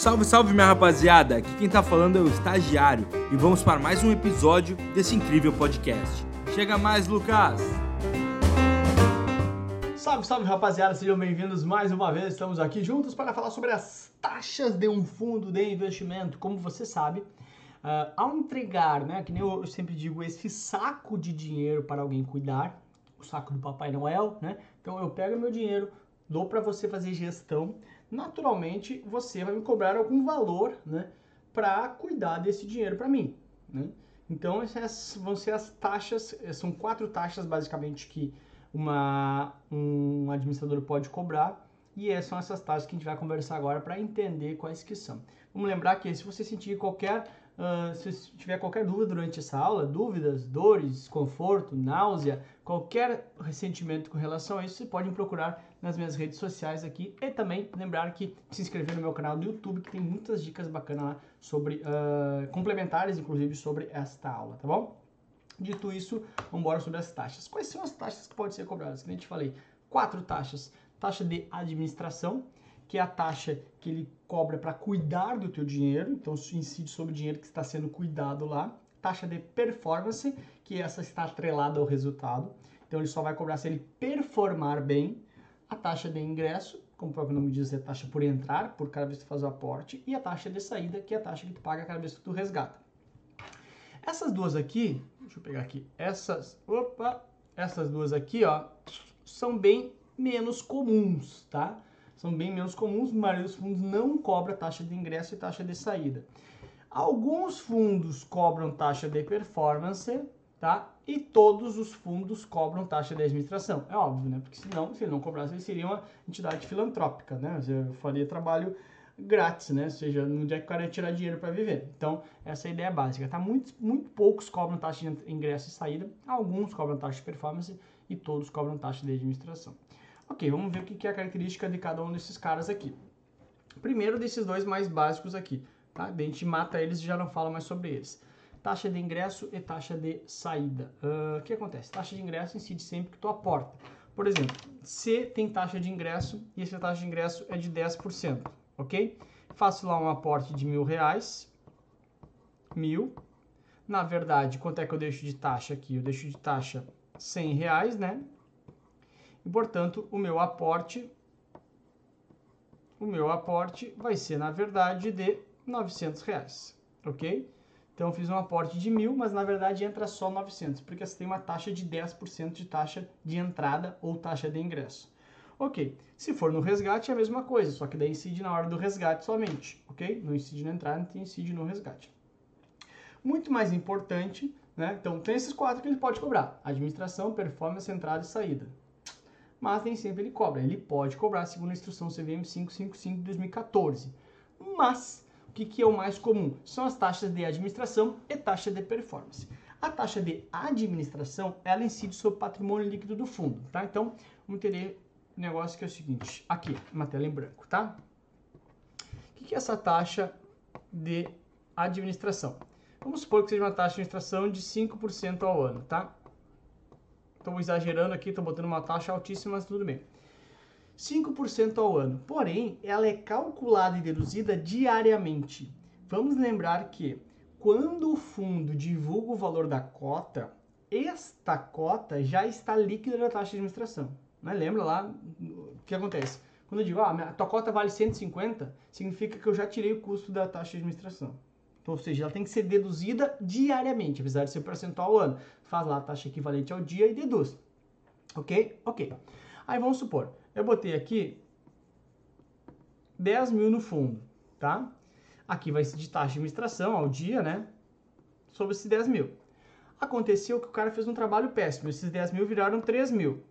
Salve, salve minha rapaziada, aqui quem tá falando é o Estagiário e vamos para mais um episódio desse incrível podcast. Chega mais, Lucas! Salve, salve rapaziada, sejam bem-vindos mais uma vez, estamos aqui juntos para falar sobre as taxas de um fundo de investimento. Como você sabe, ao entregar, né, que nem eu sempre digo, esse saco de dinheiro para alguém cuidar, o saco do Papai Noel, né? Então eu pego meu dinheiro, dou para você fazer gestão, naturalmente você vai me cobrar algum valor, né, para cuidar desse dinheiro para mim, né? Então essas vão ser as taxas, são 4 taxas basicamente que um administrador pode cobrar e são essas taxas que a gente vai conversar agora para entender quais que são. Vamos lembrar que se você sentir se tiver qualquer dúvida durante essa aula, dúvidas, dores, desconforto, náusea, qualquer ressentimento com relação a isso, você pode me procurar nas minhas redes sociais aqui. E também lembrar que se inscrever no meu canal do YouTube, que tem muitas dicas bacanas lá sobre, complementares, inclusive, sobre esta aula, tá bom? Dito isso, vamos embora sobre as taxas. Quais são as taxas que podem ser cobradas? Como eu te falei, 4 taxas. Taxa de administração, que é a taxa que ele cobra para cuidar do teu dinheiro, então incide sobre o dinheiro que está sendo cuidado lá. Taxa de performance, que essa está atrelada ao resultado, então ele só vai cobrar se ele performar bem. A taxa de ingresso, como o próprio nome diz, é taxa por entrar, por cada vez que tu faz o aporte. E a taxa de saída, que é a taxa que tu paga cada vez que tu resgata. Essas duas aqui, deixa eu pegar aqui, essas duas aqui, ó, são bem menos comuns, tá? São bem menos comuns, mas os fundos não cobram taxa de ingresso e taxa de saída. Alguns fundos cobram taxa de performance, tá? E todos os fundos cobram taxa de administração. É óbvio, né? Porque senão, se ele não cobrasse, ele seria uma entidade filantrópica, né? Eu faria trabalho grátis, né? Ou seja, não é que o cara ia tirar dinheiro para viver. Então, essa é a ideia básica, tá? Muito poucos cobram taxa de ingresso e saída, alguns cobram taxa de performance e todos cobram taxa de administração. Ok, vamos ver o que é a característica de cada um desses caras aqui. Primeiro desses dois mais básicos aqui, tá? A gente mata eles e já não fala mais sobre eles. Taxa de ingresso e taxa de saída. O que acontece? Taxa de ingresso incide sempre que tu aporta. Por exemplo, C tem taxa de ingresso e essa taxa de ingresso é de 10%, ok? Faço lá um aporte de R$1.000, Na verdade, quanto é que eu deixo de taxa aqui? Eu deixo de taxa R$100, né? E, portanto, o meu aporte vai ser, na verdade, de R$900, ok? Então, fiz um aporte de 1.000, mas, na verdade, entra só 900, porque você tem uma taxa de 10% de taxa de entrada ou taxa de ingresso. Ok, se for no resgate, é a mesma coisa, só que daí incide na hora do resgate somente, ok? Não incide na entrada, não incide no resgate. Muito mais importante, né? Então, tem esses 4 que ele pode cobrar. Administração, performance, entrada e saída. Mas nem sempre ele cobra. Ele pode cobrar segundo a instrução CVM 555 de 2014. Mas o que é o mais comum? São as taxas de administração e taxa de performance. A taxa de administração, ela incide sobre o patrimônio líquido do fundo, tá? Então, vamos entender um negócio que é o seguinte. Aqui, uma tela em branco, tá? O que é essa taxa de administração? Vamos supor que seja uma taxa de administração de 5% ao ano, tá? Estou exagerando aqui, estou botando uma taxa altíssima, mas tudo bem. 5% ao ano. Porém, ela é calculada e deduzida diariamente. Vamos lembrar que quando o fundo divulga o valor da cota, esta cota já está líquida da taxa de administração. Né? Lembra lá o que acontece? Quando eu digo, a tua cota vale 150, significa que eu já tirei o custo da taxa de administração. Então, ou seja, ela tem que ser deduzida diariamente, apesar de ser percentual ao ano. Faz lá a taxa equivalente ao dia e deduz. Ok? Ok. Aí vamos supor, eu botei aqui 10 mil no fundo, tá? Aqui vai ser de taxa de administração ao dia, né? Sobre esses 10 mil. Aconteceu que o cara fez um trabalho péssimo. Esses 10 mil viraram 3 mil.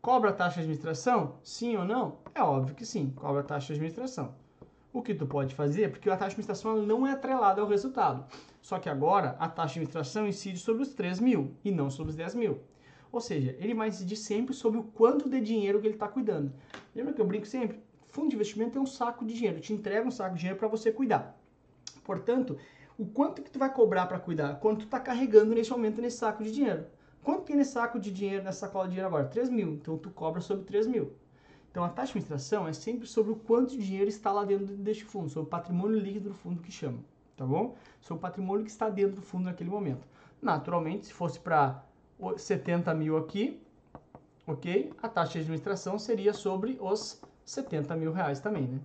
Cobra a taxa de administração? Sim ou não? É óbvio que sim, cobra a taxa de administração. O que tu pode fazer? Porque a taxa de administração não é atrelada ao resultado. Só que agora a taxa de administração incide sobre os 3 mil e não sobre os 10 mil. Ou seja, ele vai incidir sempre sobre o quanto de dinheiro que ele está cuidando. Lembra que eu brinco sempre? Fundo de investimento é um saco de dinheiro. Eu te entrega um saco de dinheiro para você cuidar. Portanto, o quanto que tu vai cobrar para cuidar? Quanto tu está carregando nesse momento nesse saco de dinheiro? Quanto tem nesse saco de dinheiro, nessa sacola de dinheiro agora? 3 mil. Então tu cobra sobre 3 mil. Então, a taxa de administração é sempre sobre o quanto de dinheiro está lá dentro deste fundo, sobre o patrimônio líquido do fundo que chama, tá bom? Sobre o patrimônio que está dentro do fundo naquele momento. Naturalmente, se fosse para 70 mil aqui, ok? A taxa de administração seria sobre os 70 mil reais também, né?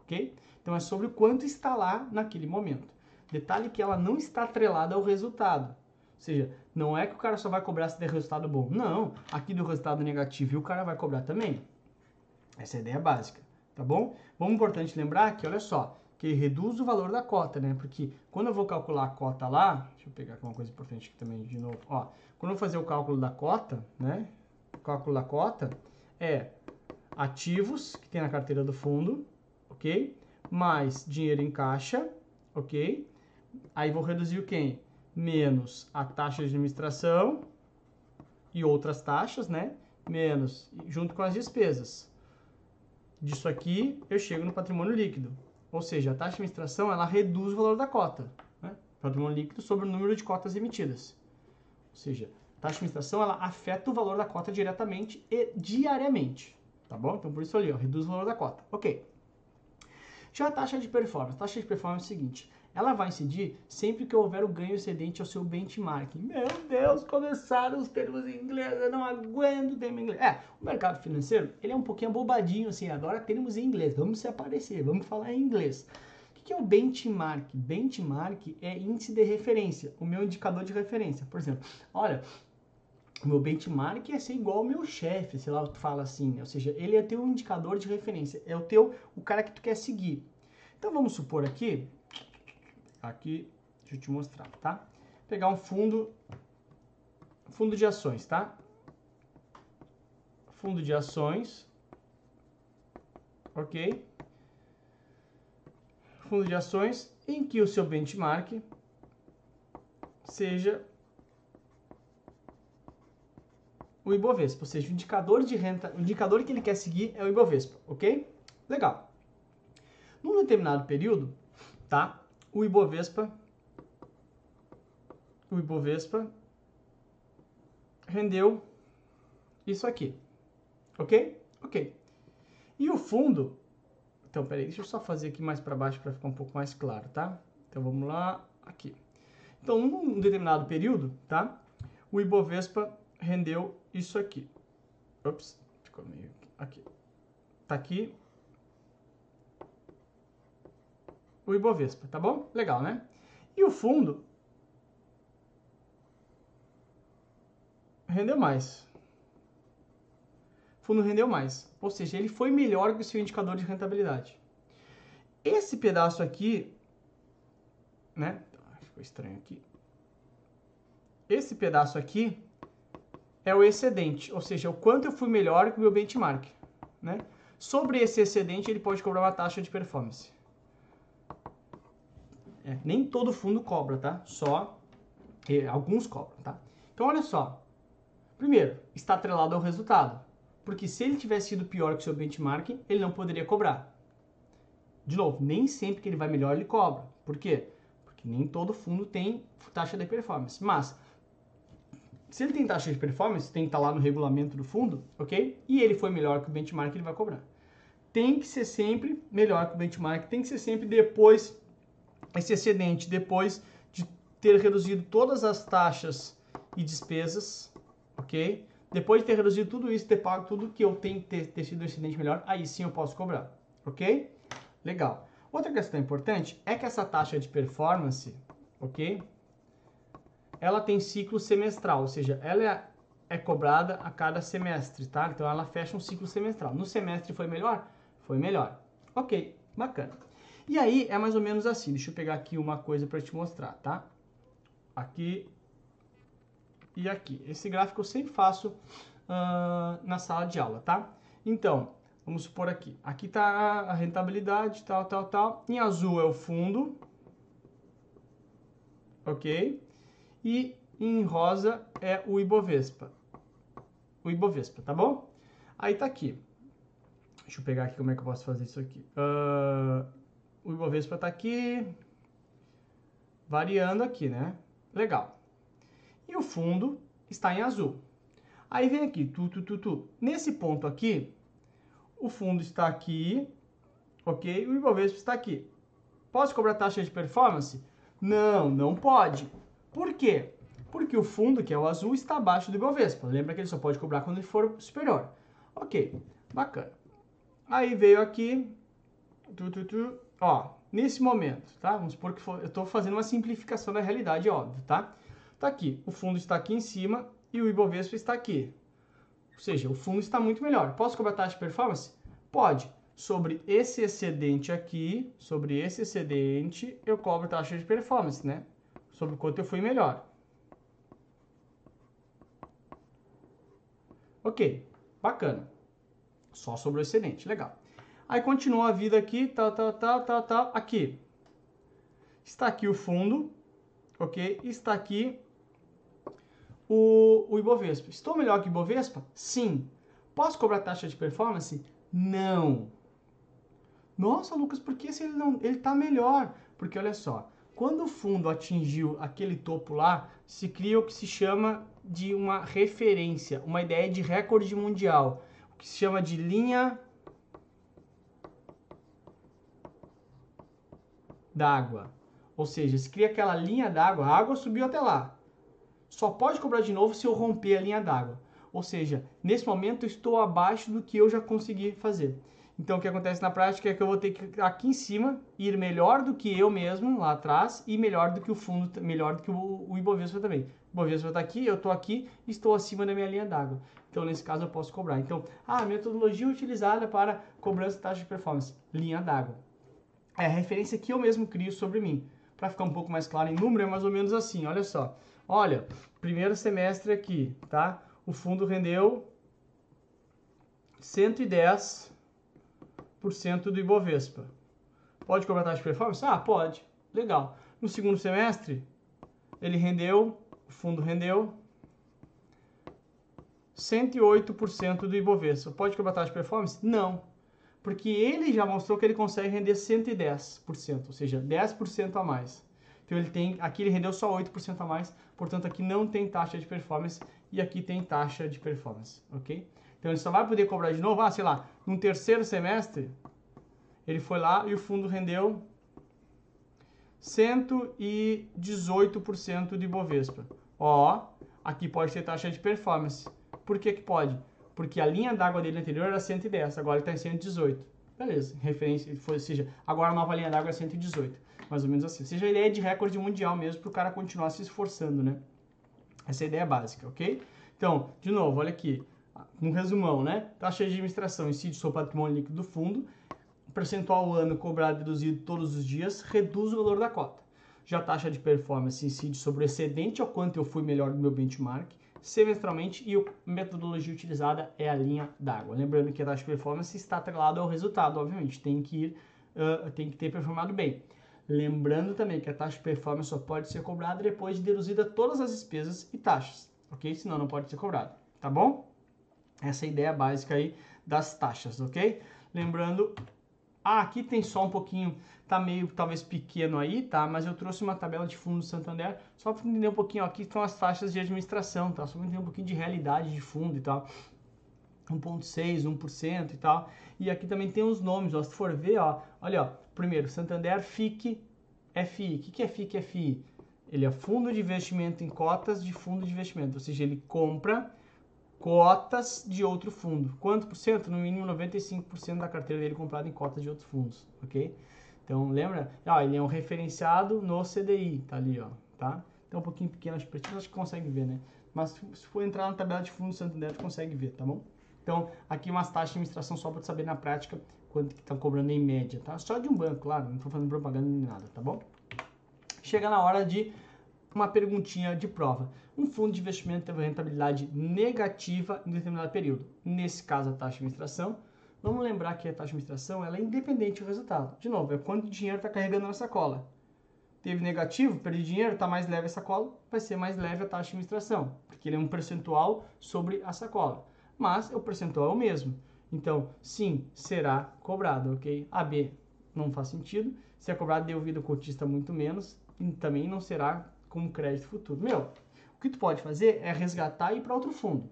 Ok? Então, é sobre o quanto está lá naquele momento. Detalhe que ela não está atrelada ao resultado. Ou seja, não é que o cara só vai cobrar se der resultado bom. Não, aqui do resultado negativo o cara vai cobrar também. Essa é a ideia básica, tá bom? Bom, importante lembrar que, olha só, que reduz o valor da cota, né? Porque quando eu vou calcular a cota lá, deixa eu pegar uma coisa importante aqui também de novo, ó. Quando eu vou fazer o cálculo da cota, né? O cálculo da cota é ativos que tem na carteira do fundo, ok? Mais dinheiro em caixa, ok? Aí vou reduzir o quem? Menos a taxa de administração e outras taxas, né? Menos, junto com as despesas. Disso aqui, eu chego no patrimônio líquido. Ou seja, a taxa de administração, ela reduz o valor da cota, né? Patrimônio líquido sobre o número de cotas emitidas. Ou seja, a taxa de administração, ela afeta o valor da cota diretamente e diariamente, tá bom? Então, por isso ali, ó, reduz o valor da cota. Ok. Já a taxa de performance. A taxa de performance é o seguinte... Ela vai incidir sempre que houver o ganho excedente ao seu benchmark. Meu Deus, começaram os termos em inglês, eu não aguento o termo em inglês. É, o mercado financeiro, ele é um pouquinho abobadinho, assim, adora termos em inglês. Vamos se aparecer, vamos falar em inglês. O que é o benchmark? Benchmark é índice de referência, o meu indicador de referência. Por exemplo, olha, o meu benchmark é ser igual ao meu chefe, sei lá o que tu fala assim. Ou seja, ele é teu indicador de referência, é o teu, o cara que tu quer seguir. Então vamos supor aqui... Aqui, deixa eu te mostrar, tá? Vou pegar um fundo de ações, tá? Fundo de ações, ok? Fundo de ações em que o seu benchmark seja o Ibovespa, ou seja, o indicador de renta, o indicador que ele quer seguir é o Ibovespa, ok? Legal. Num determinado período, tá? O Ibovespa rendeu isso aqui, ok? Ok. E o fundo, então, peraí, deixa eu só fazer aqui mais para baixo para ficar um pouco mais claro, tá? Então, vamos lá, aqui. Então, num determinado período, tá? O Ibovespa rendeu isso aqui. Ops, ficou meio aqui. Tá aqui. O Ibovespa, tá bom? Legal, né? E o fundo rendeu mais. O fundo rendeu mais. Ou seja, ele foi melhor que o seu indicador de rentabilidade. Esse pedaço aqui, né? Ficou estranho aqui. Esse pedaço aqui é o excedente. Ou seja, o quanto eu fui melhor que o meu benchmark, né? Sobre esse excedente, ele pode cobrar uma taxa de performance. É, nem todo fundo cobra, tá? Só alguns cobram, tá? Então, olha só. Primeiro, está atrelado ao resultado. Porque se ele tivesse sido pior que o seu benchmark, ele não poderia cobrar. De novo, nem sempre que ele vai melhor, ele cobra. Por quê? Porque nem todo fundo tem taxa de performance. Mas, se ele tem taxa de performance, tem que estar lá no regulamento do fundo, ok? E ele foi melhor que o benchmark, ele vai cobrar. Tem que ser sempre melhor que o benchmark, tem que ser sempre depois... Esse excedente, depois de ter reduzido todas as taxas e despesas, ok? Depois de ter reduzido tudo isso, ter pago tudo que eu tenho que ter sido um excedente melhor, aí sim eu posso cobrar, ok? Legal. Outra questão importante é que essa taxa de performance, ok? Ela tem ciclo semestral, ou seja, ela é cobrada a cada semestre, tá? Então ela fecha um ciclo semestral. No semestre foi melhor? Foi melhor. Ok, bacana. E aí, é mais ou menos assim. Deixa eu pegar aqui uma coisa para te mostrar, tá? Aqui e aqui. Esse gráfico eu sempre faço na sala de aula, tá? Então, vamos supor aqui. Aqui tá a rentabilidade, tal, tal, tal. Em azul é o fundo, ok? E em rosa é o Ibovespa. O Ibovespa, tá bom? Aí tá aqui. Deixa eu pegar aqui como é que eu posso fazer isso aqui. O Ibovespa está aqui, variando aqui, né? Legal. E o fundo está em azul. Aí vem aqui, Nesse ponto aqui, o fundo está aqui, ok? O Ibovespa está aqui. Posso cobrar taxa de performance? Não, não pode. Por quê? Porque o fundo, que é o azul, está abaixo do Ibovespa. Lembra que ele só pode cobrar quando ele for superior. Ok, bacana. Aí veio aqui, ó, nesse momento, tá? Vamos supor que eu estou fazendo uma simplificação da realidade, óbvio, tá? Tá aqui, o fundo está aqui em cima e o Ibovespa está aqui. Ou seja, o fundo está muito melhor. Posso cobrar taxa de performance? Pode. Sobre esse excedente aqui, sobre esse excedente, eu cobro taxa de performance, né? Sobre o quanto eu fui melhor. Ok, bacana. Só sobre o excedente, legal. Aí continua a vida aqui, aqui. Está aqui o fundo, ok? Está aqui o Ibovespa. Estou melhor que o Ibovespa? Sim. Posso cobrar taxa de performance? Não. Nossa, Lucas, por que se ele tá melhor? Porque olha só, quando o fundo atingiu aquele topo lá, se cria o que se chama de uma referência, uma ideia de recorde mundial, o que se chama de linha d'água. Ou seja, se cria aquela linha d'água, a água subiu até lá. Só pode cobrar de novo se eu romper a linha d'água. Ou seja, nesse momento eu estou abaixo do que eu já consegui fazer. Então o que acontece na prática é que eu vou ter que aqui em cima ir melhor do que eu mesmo lá atrás e melhor do que o fundo, melhor do que o Ibovespa também. O Ibovespa está aqui, eu estou aqui, estou acima da minha linha d'água. Então nesse caso eu posso cobrar. Então a metodologia utilizada para cobrança de taxa de performance, linha d'água. É a referência que eu mesmo crio sobre mim. Para ficar um pouco mais claro em número é mais ou menos assim, olha só. Olha, primeiro semestre aqui, tá? O fundo rendeu 110% do Ibovespa. Pode cobrar taxa de performance? Ah, pode. Legal. No segundo semestre, o fundo rendeu 108% do Ibovespa. Pode cobrar taxa de performance? Não. Porque ele já mostrou que ele consegue render 110%, ou seja, 10% a mais. Então ele tem, aqui ele rendeu só 8% a mais, portanto aqui não tem taxa de performance e aqui tem taxa de performance, ok? Então ele só vai poder cobrar de novo, ah, sei lá, no terceiro semestre, ele foi lá e o fundo rendeu 118% de Ibovespa. Ó, aqui pode ter taxa de performance. Por que que pode? Porque a linha d'água dele anterior era 110, agora ele está em 118. Beleza, referência, ou seja, agora a nova linha d'água é 118. Mais ou menos assim. Ou seja, a ideia de recorde mundial mesmo, para o cara continuar se esforçando, né? Essa é a ideia básica, ok? Então, de novo, olha aqui. Um resumão, né? Taxa de administração incide sobre o patrimônio líquido do fundo. Percentual ao ano cobrado deduzido todos os dias reduz o valor da cota. Já a taxa de performance incide sobre o excedente, ao quanto eu fui melhor do meu benchmark, semestralmente, e a metodologia utilizada é a linha d'água. Lembrando que a taxa de performance está atrelada ao resultado, obviamente. Tem que ter performado bem. Lembrando também que a taxa de performance só pode ser cobrada depois de deduzida todas as despesas e taxas, ok? Senão não pode ser cobrada, tá bom? Essa é a ideia básica aí das taxas, ok? Lembrando, aqui tem só um pouquinho, tá meio talvez pequeno aí, tá? Mas eu trouxe uma tabela de fundo do Santander, só para entender um pouquinho, ó, aqui estão as taxas de administração, tá? Só para entender um pouquinho de realidade de fundo e tal. 1,6%, 1% e tal. E aqui também tem os nomes, ó. Se for ver, ó, olha, ó, primeiro, Santander FIC FI. O que é FIC FI? Ele é fundo de investimento em cotas de fundo de investimento, ou seja, ele compra cotas de outro fundo. Quanto por cento? No mínimo 95% da carteira dele comprada em cotas de outros fundos, ok? Então, lembra? Ah, ele é um referenciado no CDI, tá ali, ó, tá? Então, um pouquinho pequeno, acho que consegue ver, né? Mas se for entrar na tabela de fundo do Santander, consegue ver, tá bom? Então, aqui umas taxas de administração só para saber na prática quanto que estão cobrando em média, tá? Só de um banco, claro, não estou fazendo propaganda nem nada, tá bom? Chega na hora de uma perguntinha de prova. Um fundo de investimento teve rentabilidade negativa em determinado período. Nesse caso, a taxa de administração. Vamos lembrar que a taxa de administração ela é independente do resultado. De novo, é quanto dinheiro está carregando na sacola. Teve negativo, perdi dinheiro, está mais leve a sacola, vai ser mais leve a taxa de administração, porque ele é um percentual sobre a sacola. Mas o percentual é o mesmo. Então, sim, será cobrado, ok? AB não faz sentido. Se é cobrado devido ao cotista, muito menos. E também não será como crédito futuro. Meu, o que tu pode fazer é resgatar e ir para outro fundo.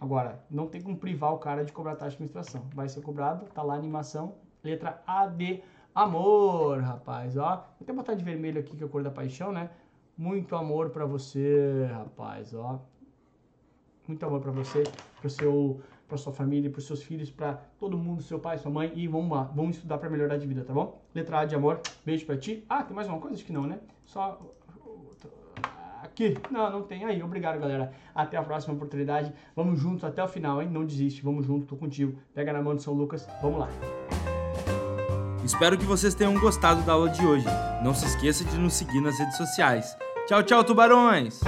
Agora, não tem como privar o cara de cobrar taxa de administração. Vai ser cobrado, tá lá a animação, letra A de amor, rapaz, ó. Vou até botar de vermelho aqui, que é a cor da paixão, né? Muito amor pra você, rapaz, ó. Muito amor pra você, pra sua família, pros seus filhos, pra todo mundo, seu pai, sua mãe. E vamos lá, vamos estudar pra melhorar de vida, tá bom? Letra A de amor, beijo pra ti. Ah, tem mais uma coisa? Acho que não, né? Só... aqui. Não, não tem. Aí, obrigado, galera. Até a próxima oportunidade. Vamos juntos até o final, hein? Não desiste. Vamos junto, tô contigo. Pega na mão do São Lucas. Vamos lá. Espero que vocês tenham gostado da aula de hoje. Não se esqueça de nos seguir nas redes sociais. Tchau, tchau, tubarões!